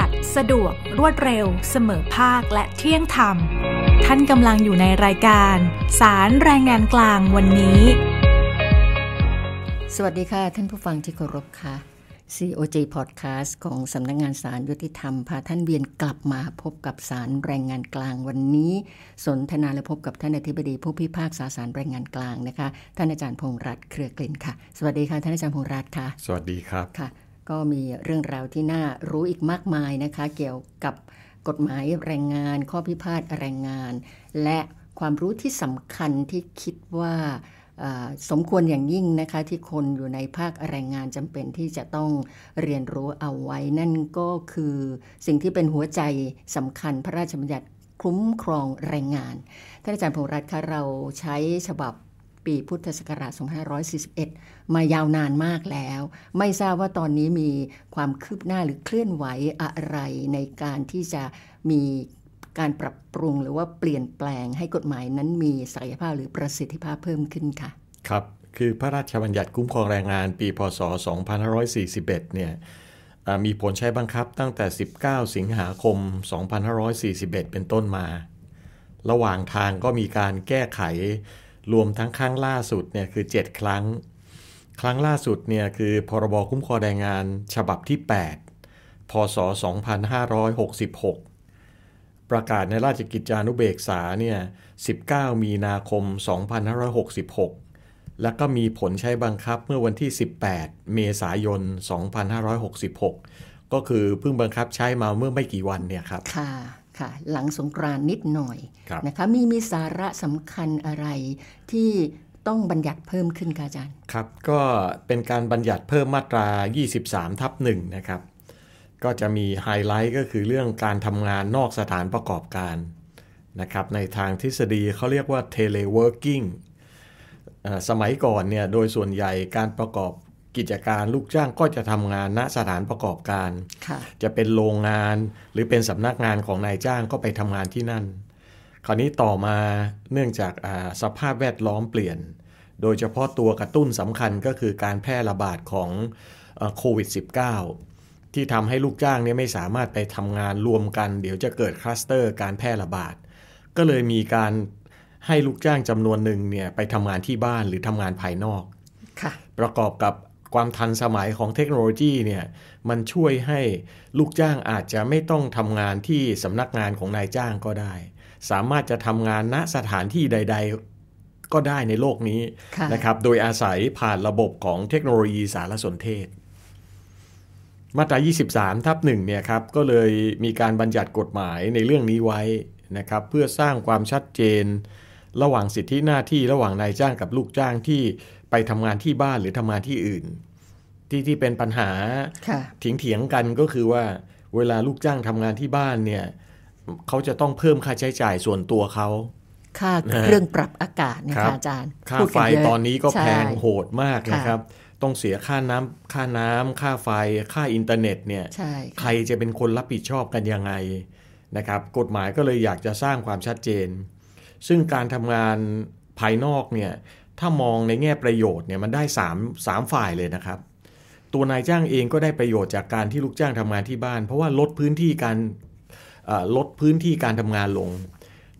กัดสะดวกรวดเร็วเสมอภาคและเที่ยงธรรมท่านกำลังอยู่ในรายการศาลแรงงานกลางวันนี้สวัสดีค่ะท่านผู้ฟังที่เคารพค่ะ COJ Podcast ของสำนักงานศาลยุติธรรมพาท่านเวียนกลับมาพบกับศาลแรงงานกลางวันนี้สนทนาและพบกับท่านอธิบดีผู้พิพากษาศาลแรงงานกลางนะคะท่านอาจารย์พงษ์รัตน์เครือกลิ่นค่ะสวัสดีค่ะท่านอาจารย์พงษ์รัตน์ค่ะสวัสดีครับค่ะก็มีเรื่องราวที่น่ารู้อีกมากมายนะคะเกี่ยวกับกฎหมายแรงงานข้อพิพาทแรงงานและความรู้ที่สำคัญที่คิดว่าสมควรอย่างยิ่งนะคะที่คนอยู่ในภาคแรงงานจำเป็นที่จะต้องเรียนรู้เอาไว้นั่นก็คือสิ่งที่เป็นหัวใจสำคัญพระราชบัญญัติคุ้มครองแรงงานท่านอาจารย์พงษ์รัตน์คะเราใช้ฉบับปีพุทธศักราช2541มายาวนานมากแล้วไม่ทราบว่าตอนนี้มีความคืบหน้าหรือเคลื่อนไหวอะไรในการที่จะมีการปรับปรุงหรือว่าเปลี่ยนแปลงให้กฎหมายนั้นมีศักยภาพหรือประสิทธิภาพเพิ่มขึ้นค่ะครับคือพระราชบัญญัติคุ้มครองแรงงานปีพ.ศ. 2541เนี่ยมีผลใช้บังคับตั้งแต่19สิงหาคม2541เป็นต้นมาระหว่างทางก็มีการแก้ไขรวมทั้งครั้งล่าสุดเนี่ยคือ7ครั้งครั้งล่าสุดเนี่ยคือพ.ร.บ.คุ้มครองแรงงานฉบับที่8พ.ศ. 2566ประกาศในราชกิจจานุเบกษาเนี่ย19มีนาคม2566แล้วก็มีผลใช้บังคับเมื่อวันที่18เมษายน2566ก็คือเพิ่งบังคับใช้มาเมื่อไม่กี่วันเนี่ยครับค่ะค่ะหลังสงกรานต์นิดหน่อยนะคะมีสาระสำคัญอะไรที่ต้องบัญญัติเพิ่มขึ้นคะอาจารย์ครับก็เป็นการบัญญัติเพิ่มมาตรา 23/1 นะครับก็จะมีไฮไลท์ก็คือเรื่องการทำงานนอกสถานประกอบการนะครับในทางทฤษฎีเขาเรียกว่าเทเลเวิร์กิ่งสมัยก่อนเนี่ยโดยส่วนใหญ่การประกอบกิจการลูกจ้างก็จะทำงานณสถานประกอบการจะเป็นโรงงานหรือเป็นสำนักงานของนายจ้างก็ไปทำงานที่นั่นคราวนี้ต่อมาเนื่องจากสภาพแวดล้อมเปลี่ยนโดยเฉพาะตัวกระตุ้นสำคัญก็คือการแพร่ระบาดของโควิด -19ที่ทำให้ลูกจ้างเนี่ยไม่สามารถไปทำงานรวมกันเดี๋ยวจะเกิดคลัสเตอร์การแพร่ระบาดก็เลยมีการให้ลูกจ้างจำนวนหนึ่งเนี่ยไปทำงานที่บ้านหรือทำงานภายนอกประกอบกับความทันสมัยของเทคโนโลยีเนี่ยมันช่วยให้ลูกจ้างอาจจะไม่ต้องทำงานที่สำนักงานของนายจ้างก็ได้สามารถจะทำงานณสถานที่ใดๆก็ได้ในโลกนี้นะครับโดยอาศัยผ่านระบบของเทคโนโลยีสารสนเทศมาตรา 23/1 เนี่ยครับก็เลยมีการบัญญัติกฎหมายในเรื่องนี้ไว้นะครับเพื่อสร้างความชัดเจนระหว่างสิทธิหน้าที่ระหว่างนายจ้างกับลูกจ้างที่ไปทำงานที่บ้านหรือทำงานที่อื่นที่เป็นปัญหาเถียงกันก็คือว่าเวลาลูกจ้างทำงานที่บ้านเนี่ยเขาจะต้องเพิ่มค่าใช้จ่ายส่วนตัวเขาค่าเครื่องปรับอากาศนะคะอาจารย์ค่าไฟตอนนี้ก็แพงโหดมากนะครับต้องเสียค่าน้ำค่าไฟค่าอินเทอร์เน็ตเนี่ย ใครจะเป็นคนรับผิดชอบกันยังไงนะครับกฎหมายก็เลยอยากจะสร้างความชัดเจนซึ่งการทำงานภายนอกเนี่ยถ้ามองในแง่ประโยชน์เนี่ยมันได้3ฝ่ายเลยนะครับตัวนายจ้างเองก็ได้ประโยชน์จากการที่ลูกจ้างทำงานที่บ้านเพราะว่าลดพื้นที่การทำงานลง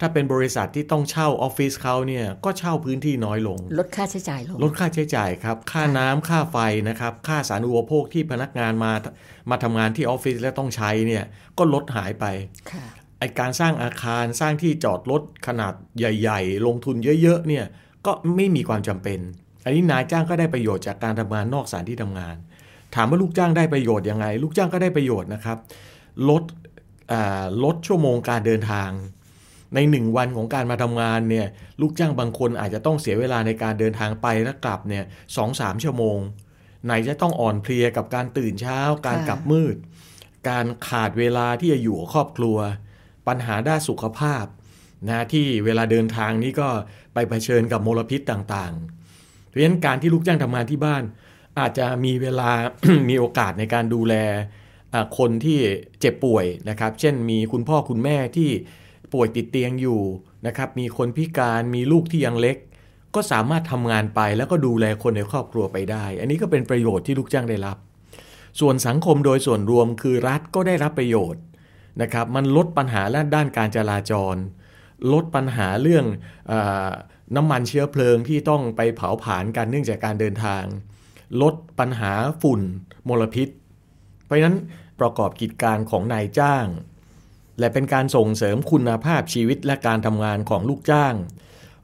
ถ้าเป็นบริษัทที่ต้องเช่าออฟฟิศเขาเนี่ยก็เช่าพื้นที่น้อยลงลดค่าใช้จ่ายลงลดค่าใช้จ่ายครับค่าน้ำค่าไฟนะครับค่าสาธารณูปโภคที่พนักงานมาทำงานที่ออฟฟิศและต้องใช้เนี่ยก็ลดหายไปไอการสร้างอาคารสร้างที่จอดรถขนาดใหญ่ๆลงทุนเยอะๆเนี่ยก็ไม่มีความจำเป็นอันนี้นายจ้างก็ได้ประโยชน์จากการทำงานนอกสถานที่ทำงานถามว่าลูกจ้างได้ประโยชน์ยังไงลูกจ้างก็ได้ประโยชน์นะครับลดชั่วโมงการเดินทางใน1วันของการมาทำงานเนี่ยลูกจ้างบางคนอาจจะต้องเสียเวลาในการเดินทางไปและกลับเนี่ย 2-3 ชั่วโมงไหนจะต้องอ่อนเพลียกับการตื่นเช้าการกลับมืดการขาดเวลาที่จะอยู่กับครอบครัวปัญหาด้านสุขภาพนะที่เวลาเดินทางนี่ก็ไปเผชิญกับมลพิษต่างๆเพราะฉะนั้นการที่ลูกจ้างทำงานที่บ้านอาจจะมีเวลา มีโอกาสในการดูแลคนที่เจ็บป่วยนะครับเช่นมีคุณพ่อคุณแม่ที่ป่วยติดเตียงอยู่นะครับมีคนพิการมีลูกที่ยังเล็กก็สามารถทำงานไปแล้วก็ดูแลคนในครอบครัวไปได้อันนี้ก็เป็นประโยชน์ที่ลูกจ้างได้รับ ส่วนสังคมโดยส่วนรวมคือรัฐก็ได้รับประโยชน์นะครับมันลดปัญหาด้านการจราจรลดปัญหาเรื่องน้ำมันเชื้อเพลิงที่ต้องไปเผาผลาญกันเนื่องจากการเดินทางลดปัญหาฝุ่นมลพิษเพราะฉะนั้นประกอบกิจการของนายจ้างและเป็นการส่งเสริมคุณภาพชีวิตและการทำงานของลูกจ้าง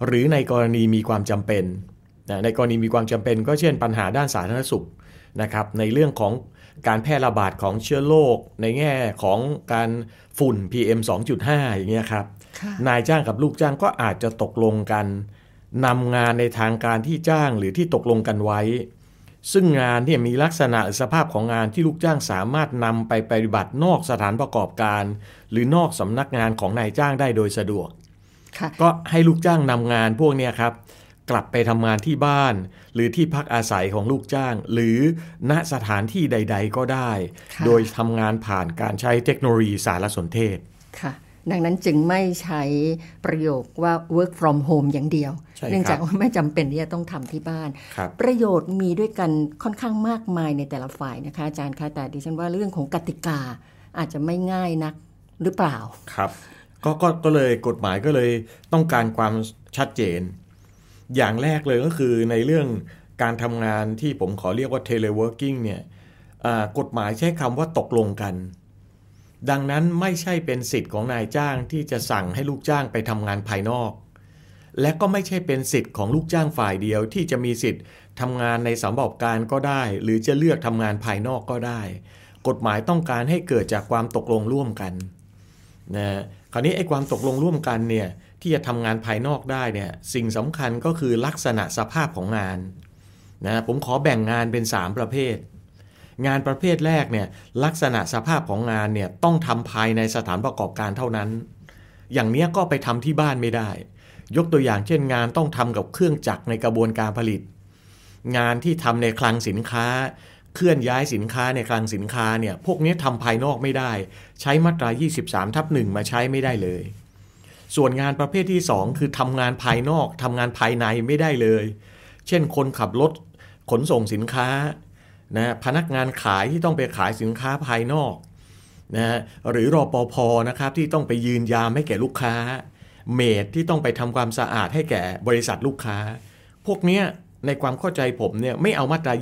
หรือในกรณีมีความจำเป็นในกรณีมีความจำเป็นก็เช่นปัญหาด้านสาธารณสุขนะครับในเรื่องของการแพร่ระบาดของเชื้อโรคในแง่ของการฝุ่น PM 2.5 อย่างเงี้ยครับนายจ้างกับลูกจ้างก็อาจจะตกลงกันนำงานในทางการที่จ้างหรือที่ตกลงกันไว้ซึ่งงานเนี่ยมีลักษณะสภาพของงานที่ลูกจ้างสามารถนำไปปฏิบัตินอกสถานประกอบการหรือนอกสำนักงานของนายจ้างได้โดยสะดวกก็ให้ลูกจ้างนำงานพวกนี้ครับกลับไปทำงานที่บ้านหรือที่พักอาศัยของลูกจ้างหรือณสถานที่ใดๆก็ได้โดยทำงานผ่านการใช้เทคโนโลยีสารสนเทศค่ะดังนั้นจึงไม่ใช้ประโยคว่า work from home อย่างเดียวเนื่องจากว่าไม่จำเป็นที่จะต้องทำที่บ้านประโยชน์มีด้วยกันค่อนข้างมากมายในแต่ละฝ่ายนะคะอาจารย์คะแต่ดิฉันว่าเรื่องของกติกาอาจจะไม่ง่ายนักหรือเปล่าครับก็เลยกฎหมายก็เลยต้องการความชัดเจนอย่างแรกเลยก็คือในเรื่องการทำงานที่ผมขอเรียกว่า teleworking เนี่ยกฎหมายใช้คำว่าตกลงกันดังนั้นไม่ใช่เป็นสิทธิ์ของนายจ้างที่จะสั่งให้ลูกจ้างไปทำงานภายนอกและก็ไม่ใช่เป็นสิทธิ์ของลูกจ้างฝ่ายเดียวที่จะมีสิทธิ์ทำงานในสังคมการก็ได้หรือจะเลือกทำงานภายนอกก็ได้กฎหมายต้องการให้เกิดจากความตกลงร่วมกันนะคราวนี้ไอ้ความตกลงร่วมกันเนี่ยที่จะทำงานภายนอกได้เนี่ยสิ่งสำคัญก็คือลักษณะสภาพของงานนะผมขอแบ่งงานเป็น3ประเภทงานประเภทแรกเนี่ยลักษณะสภาพของงานเนี่ยต้องทำภายในสถานประกอบการเท่านั้นอย่างนี้ก็ไปทำที่บ้านไม่ได้ยกตัวอย่างเช่นงานต้องทำกับเครื่องจักรในกระบวนการผลิตงานที่ทำในคลังสินค้าเคลื่อนย้ายสินค้าในคลังสินค้าเนี่ยพวกนี้ทำภายนอกไม่ได้ใช้มาตรา 23/1 มาใช้ไม่ได้เลยส่วนงานประเภทที่2คือทำงานภายนอกทำงานภายในไม่ได้เลยเช่นคนขับรถขนส่งสินค้านะพนักงานขายที่ต้องไปขายสินค้าภายนอกนะหรือรปภ.นะครับที่ต้องไปยืนยามให้แก่ลูกค้าเมดที่ต้องไปทำความสะอาดให้แก่บริษัทลูกค้าพวกนี้ในความเข้าใจผมเนี่ยไม่เอามาตรา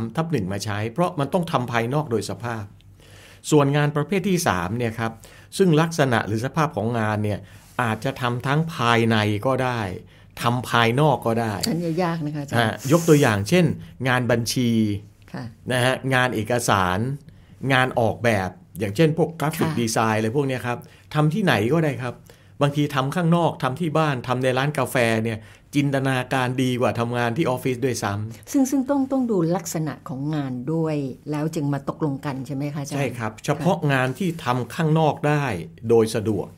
23/1 มาใช้เพราะมันต้องทำภายนอกโดยสภาพส่วนงานประเภทที่3เนี่ยครับซึ่งลักษณะหรือสภาพของงานเนี่ยอาจจะทำทั้งภายในก็ได้ทำภายนอกก็ได้อันนี้ยากนะคะอาจารย์ยกตัวอย่างเช่นงานบัญชีนะฮะงานเอกสารงานออกแบบอย่างเช่นพวกกราฟิกดีไซน์อะไรพวกนี้ครับทำที่ไหนก็ได้ครับบางทีทำข้างนอกทำที่บ้านทำในร้านกาแฟเนี่ยจินตนาการดีกว่าทำงานที่ออฟฟิศด้วยซ้ำซึ่งต้องดูลักษณะของงานด้วยแล้วจึงมาตกลงกันใช่ไหมคะอาจารย์ใช่ครับเฉพาะงานที่ทำข้างนอกได้โดยสะดวก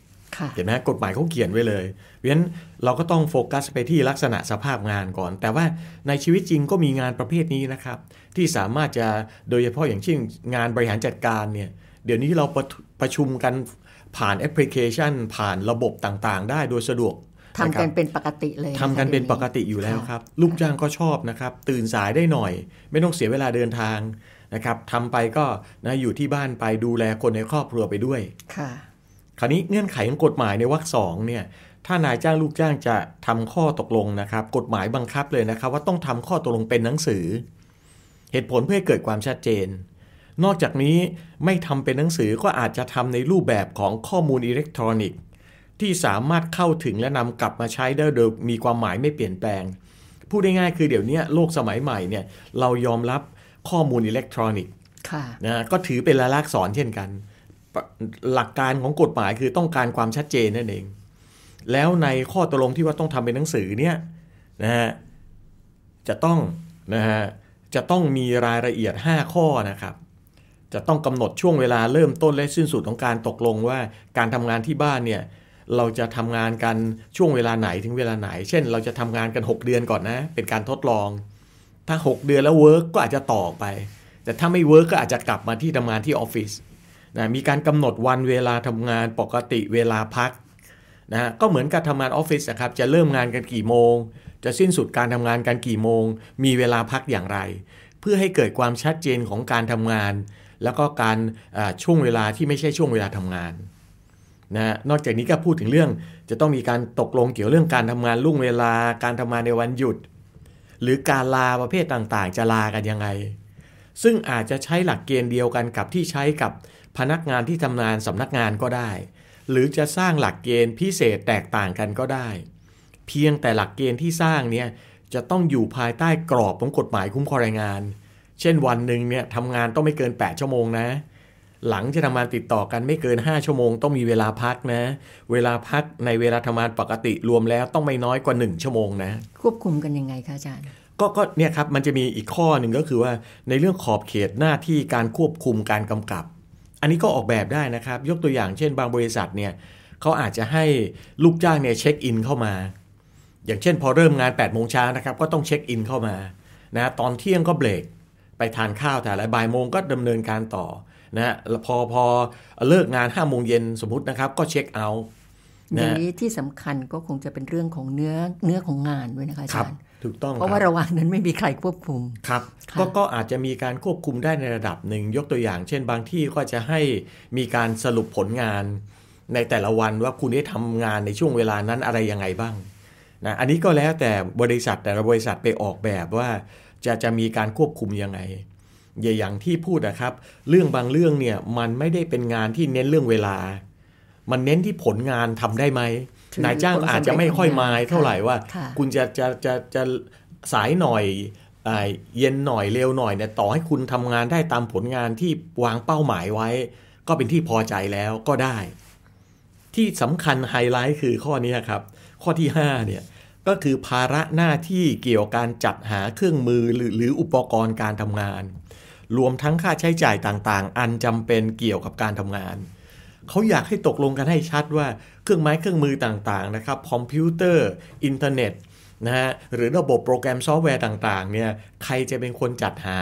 เห็นไหมกฎหมายเขาเขียนไว้เลยเพราะฉะนั้นเราก็ต้องโฟกัสไปที่ลักษณะสภาพงานก่อนแต่ว่าในชีวิตจริงก็มีงานประเภทนี้นะครับที่สามารถจะโดยเฉพาะอย่างเช่นงานบริหารจัดการเนี่ยเดี๋ยวนี้เราประชุมกันผ่านแอปพลิเคชันผ่านระบบต่างๆได้โดยสะดวกทำกันเป็นปกติเลยทำกันเป็นปกติอยู่แล้วครับลูกจ้างก็ชอบนะครับตื่นสายได้หน่อยไม่ต้องเสียเวลาเดินทางนะครับทำไปก็นะอยู่ที่บ้านไปดูแลคนในครอบครัวไปด้วยค่ะคราวนี้เงื่อนไขของกฎหมายในวรรค2เนี่ยถ้านายจ้างลูกจ้างจะทำข้อตกลงนะครับกฎหมายบังคับเลยนะครับว่าต้องทำข้อตกลงเป็นหนังสือเหตุผลเพื่อให้เกิดความชัดเจนนอกจากนี้ไม่ทำเป็นหนังสือก็อาจจะทำในรูปแบบของข้อมูลอิเล็กทรอนิกส์ที่สามารถเข้าถึงและนำกลับมาใช้ได้โดยมีความหมายไม่เปลี่ยนแปลงพูดง่ายๆคือเดี๋ยวนี้โลกสมัยใหม่เนี่ยเรายอมรับข้อมูลอิเล็กทรอนิกส์นะก็ถือเป็นลายลักษณ์อักษรเช่นกันหลักการของกฎหมายคือต้องการความชัดเจนนั่นเองแล้วในข้อตกลงที่ว่าต้องทำเป็นหนังสือเนี่ยนะฮะจะต้องมีรายละเอียด5ข้อนะครับจะต้องกำหนดช่วงเวลาเริ่มต้นและสิ้นสุดของการตกลงว่าการทำงานที่บ้านเนี่ยเราจะทำงานกันช่วงเวลาไหนถึงเวลาไหนเช่นเราจะทำงานกัน6เดือนก่อนนะเป็นการทดลองถ้า6เดือนแล้วเวิร์กก็อาจจะต่อไปแต่ถ้าไม่เวิร์กก็อาจจะกลับมาที่ทำงานที่ออฟฟิศนะมีการกำหนดวันเวลาทำงานปกติเวลาพักนะก็เหมือนการทำงานออฟฟิศนะครับจะเริ่มงานกันกี่โมงจะสิ้นสุดการทำงานกันกี่โมงมีเวลาพักอย่างไร เพื่อให้เกิดความชัดเจนของการทำงานแล้วก็การช่วงเวลาที่ไม่ใช่ช่วงเวลาทำงานนะนอกจากนี้ก็พูดถึงเรื่องจะต้องมีการตกลงเกี่ยวเรื่องการทำงานล่วงเวลาการทำงานในวันหยุดหรือการลาประเภทต่างๆจะลากันยังไงซึ่งอาจจะใช้หลักเกณฑ์เดียวกันกับที่ใช้กับพนักงานที่ทำงานสำนักงานก็ได้หรือจะสร้างหลักเกณฑ์พิเศษแตกต่างกันก็ได้เพียงแต่หลักเกณฑ์ที่สร้างเนี่ยจะต้องอยู่ภายใต้กรอบของกฎหมายคุ้มครองแรงงานเช่นวันหนึ่งเนี่ยทำงานต้องไม่เกิน8ชั่วโมงนะหลังจะทำงานติดต่อกันไม่เกิน5ชั่วโมงต้องมีเวลาพักนะเวลาพักในเวลาทำงานปกติรวมแล้วต้องไม่น้อยกว่า1ชั่วโมงนะควบคุมกันยังไงคะอาจารย์ก็เนี่ยครับมันจะมีอีกข้อหนึ่งก็คือว่าในเรื่องขอบเขตหน้าที่การควบคุมการกำกับอันนี้ก็ออกแบบได้นะครับยกตัวอย่างเช่นบางบริษัทเนี่ยเขาอาจจะให้ลูกจ้างเนี่ยเช็คอินเข้ามาอย่างเช่นพอเริ่มงาน 8 โมงเช้านะครับก็ต้องเช็คอินเข้ามานะตอนเที่ยงก็เบรกไปทานข้าวแต่ละบ่ายโมงก็ดำเนินการต่อนะพอเลิกงาน 5 โมงเย็นสมมุตินะครับก็เช็คเอาท์อย่างนี้ที่สำคัญก็คงจะเป็นเรื่องของเนื้อของงานด้วยนะคะอาจารย์ถูกต้องเพราะว่าระหว่างนั้นไม่มีใครควบคุมครับก็อาจจะมีการควบคุมได้ในระดับหนึ่งยกตัวอย่างเช่นบางที่ก็จะให้มีการสรุปผลงานในแต่ละวันว่าคุณได้ทำงานในช่วงเวลานั้นอะไรยังไงบ้างนะอันนี้ก็แล้วแต่บริษัทแต่ละบริษัทไปออกแบบว่าจะมีการควบคุมยังไงอย่างที่พูดนะครับเรื่องบางเรื่องเนี่ยมันไม่ได้เป็นงานที่เน้นเรื่องเวลามันเน้นที่ผลงานทำได้ไหมนายจ้างอาจจะไม่ค่อยมายเท่าไหร่ว่าคุณจะสายหน่อยเย็นหน่อยเร็วหน่อยเนี่ยต่อให้คุณทำงานได้ตามผลงานที่วางเป้าหมายไว้ก็เป็นที่พอใจแล้วก็ได้ที่สำคัญไฮไลท์คือข้อนี้ครับข้อที่5เนี่ยก็คือภาระหน้าที่เกี่ยวกับการจัดหาเครื่องมือหรืออุปกรณ์การทำงานรวมทั้งค่าใช้จ่ายต่างๆอันจำเป็นเกี่ยวกับการทำงานเขาอยากให้ตกลงกันให้ชัดว่าเครื่องไม้เครื่องมือต่างๆนะครับคอมพิวเตอร์อินเทอร์เน็ตนะฮะหรือระบบโปรแกรมซอฟต์แวร์ต่างๆเนี่ยใครจะเป็นคนจัดหา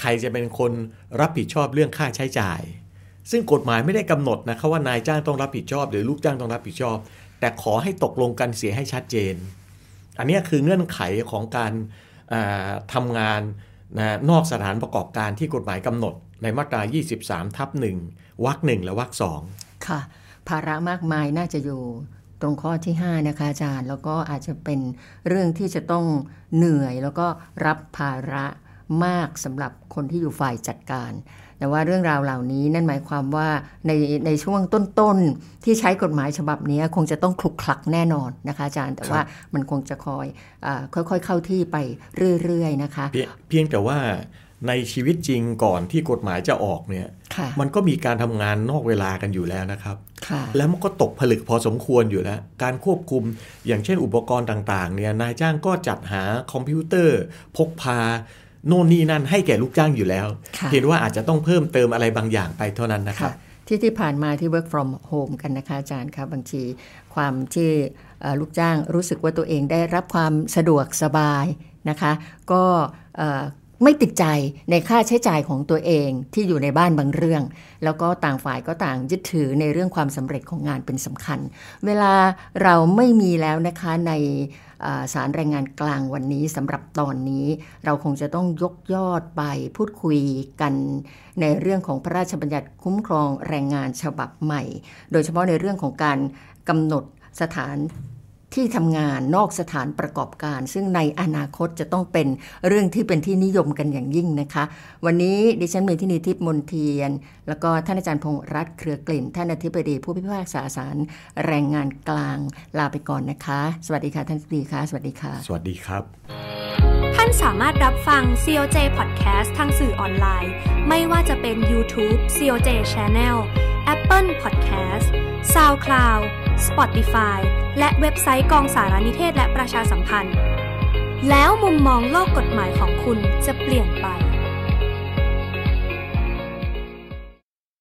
ใครจะเป็นคนรับผิดชอบเรื่องค่าใช้จ่ายซึ่งกฎหมายไม่ได้กำหนดนะครับว่านายจ้างต้องรับผิดชอบหรือลูกจ้างต้องรับผิดชอบแต่ขอให้ตกลงกันเสียให้ชัดเจนอันนี้คือเงื่อนไขของการทำงานนะนอกสถานประกอบการที่กฎหมายกำหนดในมาตรา 23/1 วรรค 1 และวรรค 2 ค่ะภาระมากมายน่าจะอยู่ตรงข้อที่5นะคะอาจารย์แล้วก็อาจจะเป็นเรื่องที่จะต้องเหนื่อยแล้วก็รับภาระมากสำหรับคนที่อยู่ฝ่ายจัดการแต่ว่าเรื่องราวเหล่านี้นั่นหมายความว่าในช่วงต้นๆที่ใช้กฎหมายฉบับนี้คงจะต้องคลุกคลักแน่นอนนะคะอาจารย์แต่ว่ามันคงจะค่อยๆเข้าที่ไปเรื่อยๆนะคะเพียงแต่ว่าในชีวิตจริงก่อนที่กฎหมายจะออกเนี่ยมันก็มีการทำงานนอกเวลากันอยู่แล้วนะครับแล้วมันก็ตกผลึกพอสมควรอยู่แล้วการควบคุมอย่างเช่นอุปกรณ์ต่างๆเนี่ยนายจ้างก็จัดหาคอมพิวเตอร์พกพาโน่นนี่นั่นให้แก่ลูกจ้างอยู่แล้วเห็นว่าอาจจะต้องเพิ่มเติมอะไรบางอย่างไปเท่านั้นนะครับที่ผ่านมาที่ work from home กันนะคะอาจารย์ครับบางทีความที่ลูกจ้างรู้สึกว่าตัวเองได้รับความสะดวกสบายนะคะก็ไม่ติดใจในค่าใช้จ่ายของตัวเองที่อยู่ในบ้านบางเรื่องแล้วก็ต่างฝ่ายก็ต่างยึดถือในเรื่องความสำเร็จของงานเป็นสำคัญเวลาเราไม่มีแล้วนะคะในศาลแรงงานกลางวันนี้สำหรับตอนนี้เราคงจะต้องยกยอดไปพูดคุยกันในเรื่องของพระราชบัญญัติคุ้มครองแรงงานฉบับใหม่โดยเฉพาะในเรื่องของการกำหนดสถานที่ทำงานนอกสถานประกอบการซึ่งในอนาคตจะต้องเป็นเรื่องที่เป็นที่นิยมกันอย่างยิ่งนะคะวันนี้ดิฉันเมธินีทิพย์มนเทียนแล้วก็ท่านอาจารย์พงษ์รัตน์เครือกลิ่นท่านอธิบดีผู้พิพากษาศาลแรงงานกลางลาไปก่อนนะคะสวัสดีค่ะท่านอธิบดีค่ะสวัสดีค่ะสวัสดีครับท่านสามารถรับฟัง COJ Podcast ทางสื่อออนไลน์ไม่ว่าจะเป็น YouTube COJ Channel Apple Podcast SoundCloud Spotify และเว็บไซต์กองสารนิเทศและประชาสัมพันธ์แล้วมุมมองโลกกฎหมายของคุณจะเปลี่ยนไป